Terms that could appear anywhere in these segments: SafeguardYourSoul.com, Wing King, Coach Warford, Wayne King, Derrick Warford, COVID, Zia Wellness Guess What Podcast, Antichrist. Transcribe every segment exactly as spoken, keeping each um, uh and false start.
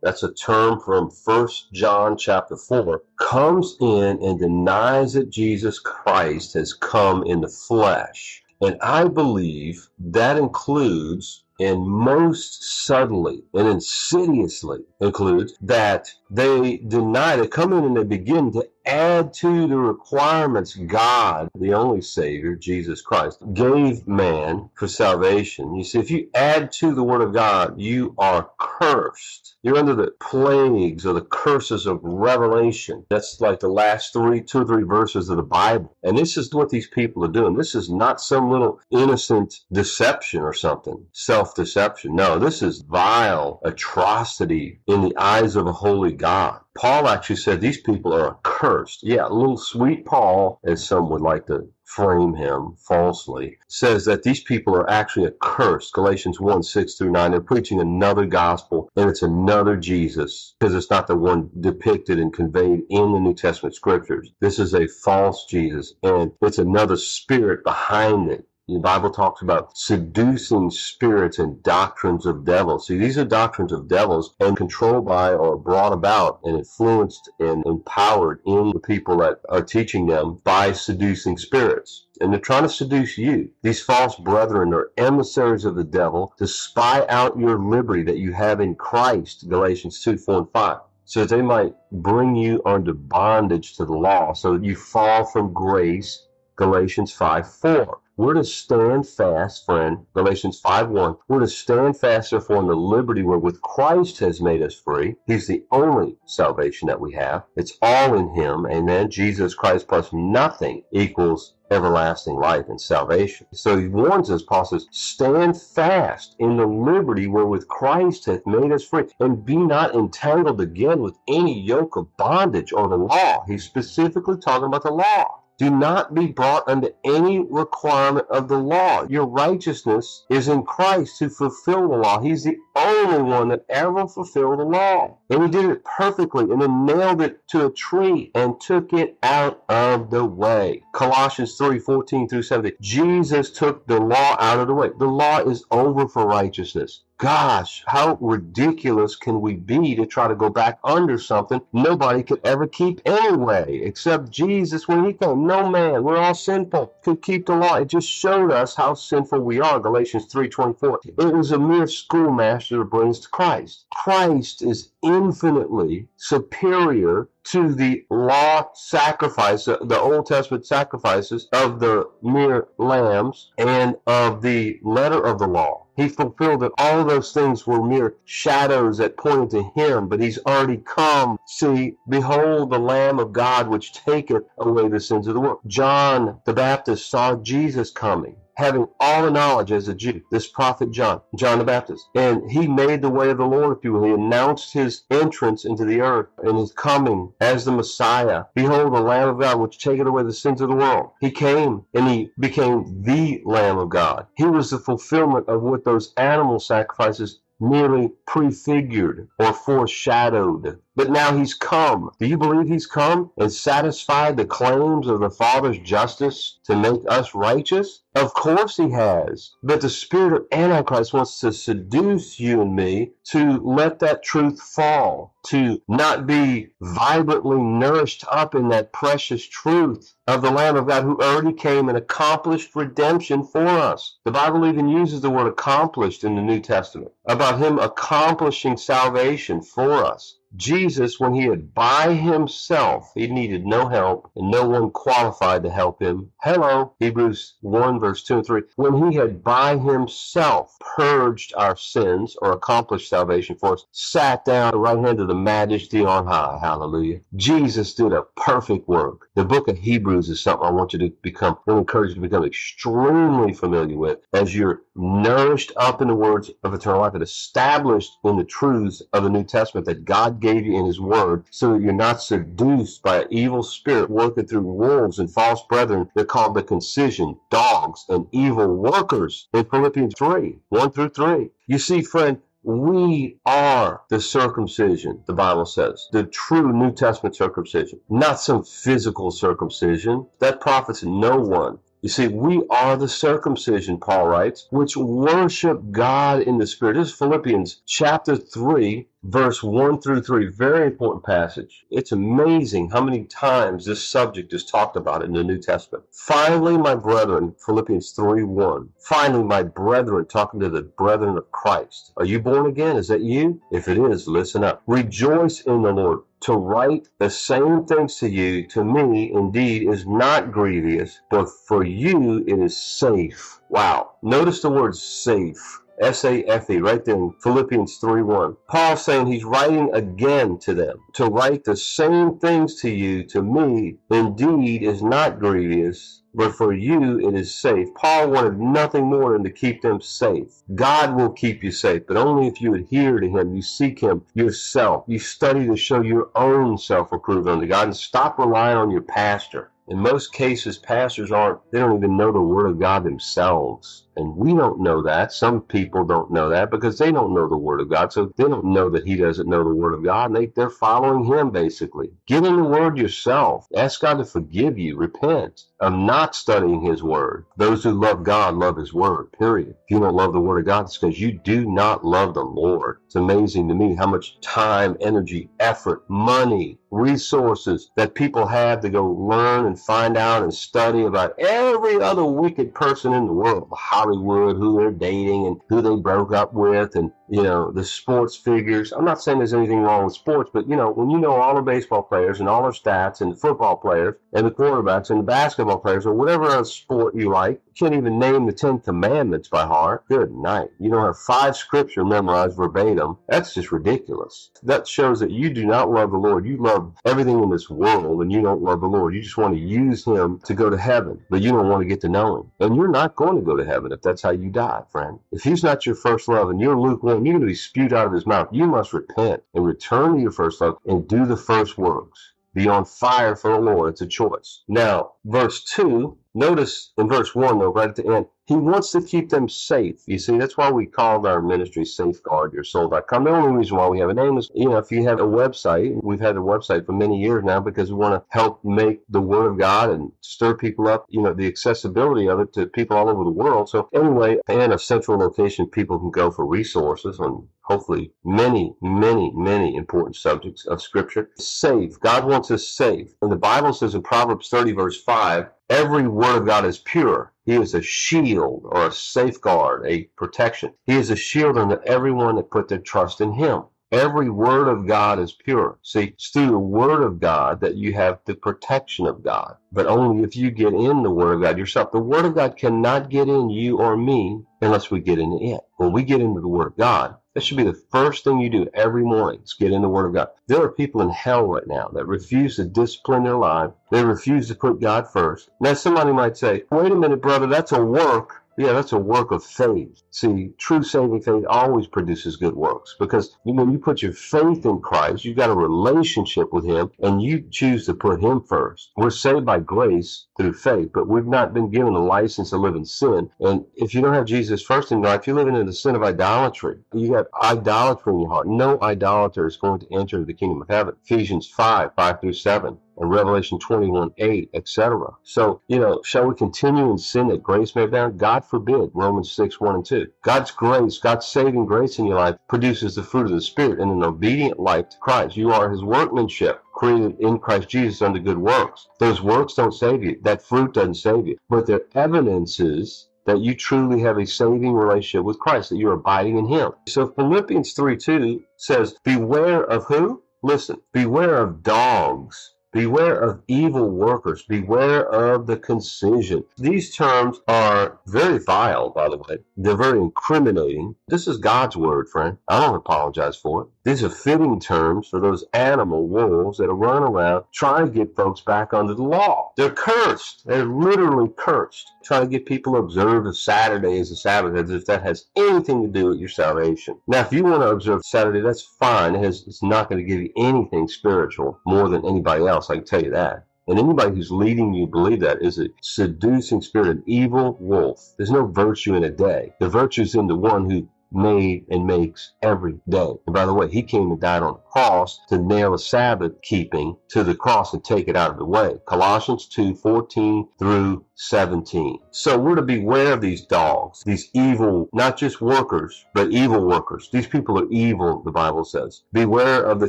that's a term from First John chapter four, comes in and denies that Jesus Christ has come in the flesh. And I believe that includes, and most subtly and insidiously includes, that they deny, they come in and they begin to add to the requirements God, the only Savior, Jesus Christ, gave man for salvation. You see, if you add to the Word of God, you are cursed. You're under the plagues or the curses of Revelation. That's like the last three, two or three verses of the Bible. And this is what these people are doing. This is not some little innocent deception or something, self-deception. No, this is vile atrocity in the eyes of a holy God. Paul actually said these people are accursed. Yeah, little sweet Paul, as some would like to frame him falsely, says that these people are actually accursed. Galatians one, six through nine, they're preaching another gospel, and it's another Jesus, because it's not the one depicted and conveyed in the New Testament Scriptures. This is a false Jesus, and it's another spirit behind it. The Bible talks about seducing spirits and doctrines of devils. See, these are doctrines of devils, and controlled by or brought about and influenced and empowered in the people that are teaching them by seducing spirits. And they're trying to seduce you. These false brethren are emissaries of the devil to spy out your liberty that you have in Christ, Galatians two, four, and five. So that they might bring you under bondage to the law, so that you fall from grace, Galatians five, four. We're to stand fast, friend, Galatians five, one. We're to stand fast, therefore, in the liberty wherewith Christ has made us free. He's the only salvation that we have. It's all in Him. Amen. Jesus Christ plus nothing equals everlasting life and salvation. So He warns us, Paul says, stand fast in the liberty wherewith Christ hath made us free, and be not entangled again with any yoke of bondage or the law. He's specifically talking about the law. Do not be brought under any requirement of the law. Your righteousness is in Christ who fulfilled the law. He's the only one that ever fulfilled the law. And He did it perfectly, and then nailed it to a tree and took it out of the way. Colossians three, fourteen through seventeen. Jesus took the law out of the way. The law is over for righteousness. Gosh, how ridiculous can we be to try to go back under something nobody could ever keep anyway, except Jesus when He came. No man, we're all sinful, could keep the law. It just showed us how sinful we are, Galatians three, twenty-four. It was a mere schoolmaster that brings to Christ. Christ is infinitely superior to the law sacrifice, the Old Testament sacrifices of the mere lambs and of the letter of the law. He fulfilled that all those things were mere shadows that pointed to Him, but He's already come. See, behold the Lamb of God, which taketh away the sins of the world. John the Baptist saw Jesus coming, having all the knowledge as a Jew, this prophet John, John the Baptist. And he made the way of the Lord, if you will. He announced His entrance into the earth and His coming as the Messiah. Behold, the Lamb of God, which taketh away the sins of the world. He came and He became the Lamb of God. He was the fulfillment of what those animal sacrifices merely prefigured or foreshadowed. But now He's come. Do you believe He's come and satisfied the claims of the Father's justice to make us righteous? Of course He has. But the spirit of Antichrist wants to seduce you and me to let that truth fall, to not be vibrantly nourished up in that precious truth of the Lamb of God who already came and accomplished redemption for us. The Bible even uses the word accomplished in the New Testament, about Him accomplishing salvation for us. Jesus, when he had by himself, he needed no help, and no one qualified to help him. Hello, Hebrews one, verse two and three. When he had by himself purged our sins, or accomplished salvation for us, sat down at the right hand of the majesty on high. Hallelujah. Jesus did a perfect work. The book of Hebrews is something I want you to become, I encourage you to become extremely familiar with as you're nourished up in the words of eternal life and established in the truths of the New Testament that God gave you in his word, so that you're not seduced by an evil spirit working through wolves and false brethren. They're called the concision, dogs, and evil workers in Philippians three, one through three. You see, friend, we are the circumcision, the Bible says, the true New Testament circumcision, not some physical circumcision. That profits no one. You see, we are the circumcision, Paul writes, which worship God in the Spirit. This is Philippians chapter three, verse one through three. Very important passage. It's amazing how many times this subject is talked about in the New Testament. Finally, my brethren, Philippians three, one. Finally, my brethren, talking to the brethren of Christ. Are you born again? Is that you? If it is, listen up. Rejoice in the Lord. To write the same things to you, to me, indeed, is not grievous, but for you it is safe. Wow. Notice the word safe. S A F E, right there in Philippians three, one. Paul's saying he's writing again to them. To write the same things to you, to me, indeed, is not grievous, but for you it is safe. Paul wanted nothing more than to keep them safe. God will keep you safe, but only if you adhere to him, you seek him yourself, you study to show your own self-approved unto God, and stop relying on your pastor. In most cases, pastors aren't, they don't even know the Word of God themselves. And we don't know that. Some people don't know that because they don't know the Word of God. So they don't know that he doesn't know the Word of God. And they, they're following him, basically. Get in the Word yourself. Ask God to forgive you. Repent of not studying his Word. Those who love God love his Word, period. If you don't love the Word of God, it's because you do not love the Lord. It's amazing to me how much time, energy, effort, money, resources that people have to go learn and find out and study about every other wicked person in the world, Hollywood, who they're dating and who they broke up with, and you know, the sports figures. I'm not saying there's anything wrong with sports, but you know, when you know all the baseball players and all their stats and the football players and the quarterbacks and the basketball players or whatever other sport you like, you can't even name the Ten Commandments by heart. Good night. You don't have five scripture memorized verbatim. That's just ridiculous. That shows that you do not love the Lord. You love everything in this world and you don't love the Lord. You just want to use him to go to heaven, but you don't want to get to know him. And you're not going to go to heaven if that's how you die, friend. If he's not your first love and you're lukewarm, you're going to be spewed out of his mouth. You must repent and return to your first love and do the first works. Be on fire for the Lord. It's a choice. Now, verse two, notice in verse one, though, right at the end, he wants to keep them safe. You see, that's why we called our ministry Safeguard Your Soul dot com. The only reason why we have a name is, you know, if you have a website, we've had a website for many years now because we want to help make the Word of God and stir people up, you know, the accessibility of it to people all over the world. So anyway, and a central location people can go for resources on hopefully many, many, many important subjects of Scripture. Safe. God wants us safe. And the Bible says in Proverbs thirty, verse five, every word of God is pure. He is a shield or a safeguard, a protection. He is a shield unto everyone that put their trust in him. Every word of God is pure. See, it's through the Word of God that you have the protection of God. But only if you get in the Word of God yourself. The Word of God cannot get in you or me unless we get into it. When we get into the Word of God, that should be the first thing you do every morning, is get in the Word of God. There are people in hell right now that refuse to discipline their life. They refuse to put God first. Now, somebody might say, wait a minute, brother, that's a work. Yeah, that's a work of faith. See, true saving faith always produces good works, because when you put your faith in Christ, you've got a relationship with him, and you choose to put him first. We're saved by grace through faith, but we've not been given a license to live in sin. And if you don't have Jesus first in your life, you're living in the sin of idolatry. You got idolatry in your heart. No idolater is going to enter the kingdom of heaven. Ephesians five, five through seven. And Revelation twenty-one, eight, et cetera. So, you know, shall we continue in sin that grace may abound? God forbid, Romans six, one and two. God's grace, God's saving grace in your life produces the fruit of the Spirit in an obedient life to Christ. You are his workmanship, created in Christ Jesus unto good works. Those works don't save you. That fruit doesn't save you. But their evidence is that you truly have a saving relationship with Christ, that you're abiding in him. So Philippians three, two says, beware of who? Listen, beware of dogs. Beware of evil workers. Beware of the concision. These terms are very vile, by the way. They're very incriminating. This is God's word, friend. I don't apologize for it. These are fitting terms for those animal wolves that are running around trying to get folks back under the law. They're cursed. They're literally cursed. Trying to get people to observe Saturday as a Sabbath as if that has anything to do with your salvation. Now, if you want to observe Saturday, that's fine. It has, it's not going to give you anything spiritual more than anybody else. I can tell you that. And anybody who's leading you believe that is a seducing spirit, an evil wolf. There's no virtue in a day. The virtue is in the one who made and makes every day. And by the way, he came and died on the cross to nail the Sabbath keeping to the cross and take it out of the way. Colossians two fourteen through seventeen. So we're to beware of these dogs, these evil, not just workers, but evil workers. These people are evil, the Bible says. Beware of the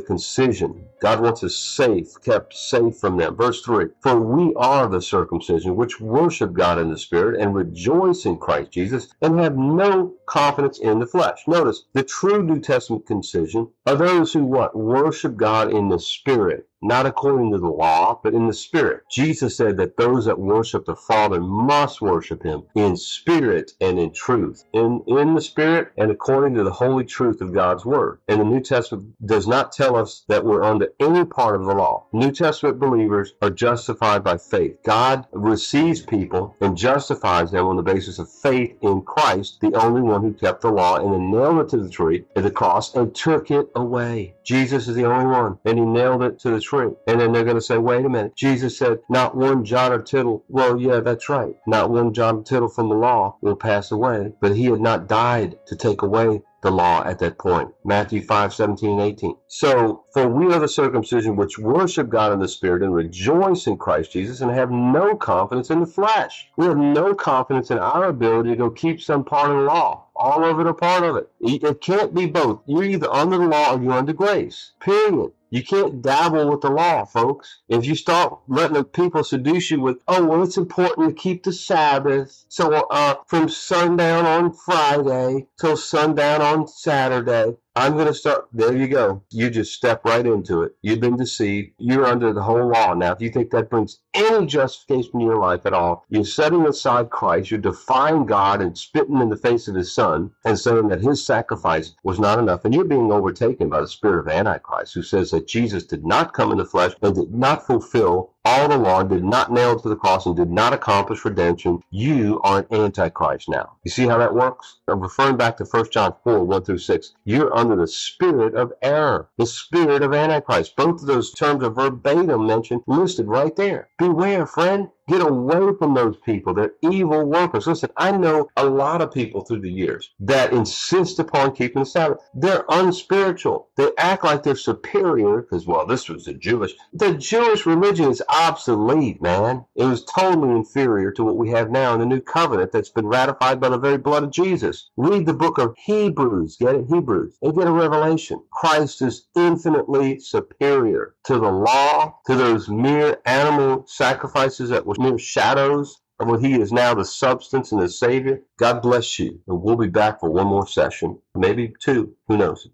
concision. God wants us safe, kept safe from them. Verse three, for we are the circumcision, which worship God in the Spirit and rejoice in Christ Jesus and have no confidence in the flesh. Notice, the true New Testament concision are those who what? Worship God in the Spirit. Not according to the law, but in the Spirit. Jesus said that those that worship the Father must worship him in spirit and in truth. In, in the Spirit and according to the holy truth of God's Word. And the New Testament does not tell us that we're under any part of the law. New Testament believers are justified by faith. God receives people and justifies them on the basis of faith in Christ, the only one who kept the law and then nailed it to the tree at the cross and took it away. Jesus is the only one, and he nailed it to the tree. And then they're going to say, wait a minute, Jesus said, not one jot or tittle. Well, yeah, that's right. Not one jot or tittle from the law will pass away, but he had not died to take away the law at that point. Matthew five, seventeen, eighteen. So, for we are the circumcision which worship God in the Spirit and rejoice in Christ Jesus and have no confidence in the flesh. We have no confidence in our ability to go keep some part of the law. All of it or part of it. It can't be both. You're either under the law or you're under grace. Period. You can't dabble with the law, folks. If you start letting people seduce you with, oh, well, it's important to keep the Sabbath. So uh, from sundown on Friday till sundown on Saturday, I'm going to start. There you go. You just step right into it. You've been deceived. You're under the whole law. Now, if you think that brings any justification in your life at all, you're setting aside Christ. You're defying God and spitting in the face of his son and saying that his sacrifice was not enough. And you're being overtaken by the spirit of Antichrist, who says that Jesus did not come in the flesh and did not fulfill all the law, did not nail it to the cross, and did not accomplish redemption. You are an Antichrist now. You see how that works? I'm referring back to First John four, one through six. You're under the spirit of error, the spirit of Antichrist. Both of those terms are verbatim mentioned, listed right there. Beware, friend. Get away from those people. They're evil workers. Listen, I know a lot of people through the years that insist upon keeping the Sabbath. They're unspiritual. They act like they're superior because, well, this was the Jewish. The Jewish religion is obsolete, man. It was totally inferior to what we have now in the new covenant that's been ratified by the very blood of Jesus. Read the book of Hebrews. Get it? Hebrews. And get a revelation. Christ is infinitely superior to the law, to those mere animal sacrifices that were mere shadows of what he is now, the substance and the Savior. God bless you. And we'll be back for one more session, maybe two. Who knows?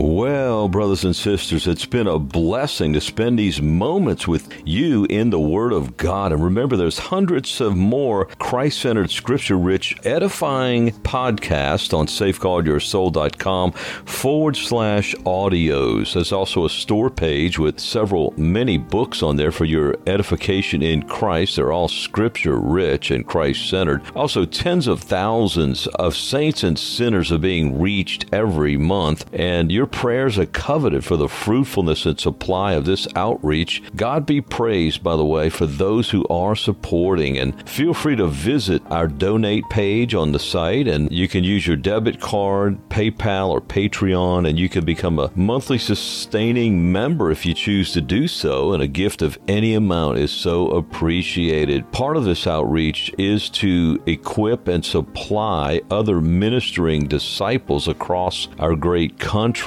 Well, brothers and sisters, it's been a blessing to spend these moments with you in the Word of God. And remember, there's hundreds of more Christ-centered, scripture-rich, edifying podcasts on safeguard your soul dot com forward slash audios. There's also a store page with several, many books on there for your edification in Christ. They're all scripture-rich and Christ-centered. Also, tens of thousands of saints and sinners are being reached every month, and your prayers are coveted for the fruitfulness and supply of this outreach. God be praised, by the way, for those who are supporting. And feel free to visit our donate page on the site, and you can use your debit card, PayPal, or Patreon, and you can become a monthly sustaining member if you choose to do so, and a gift of any amount is so appreciated. Part of this outreach is to equip and supply other ministering disciples across our great country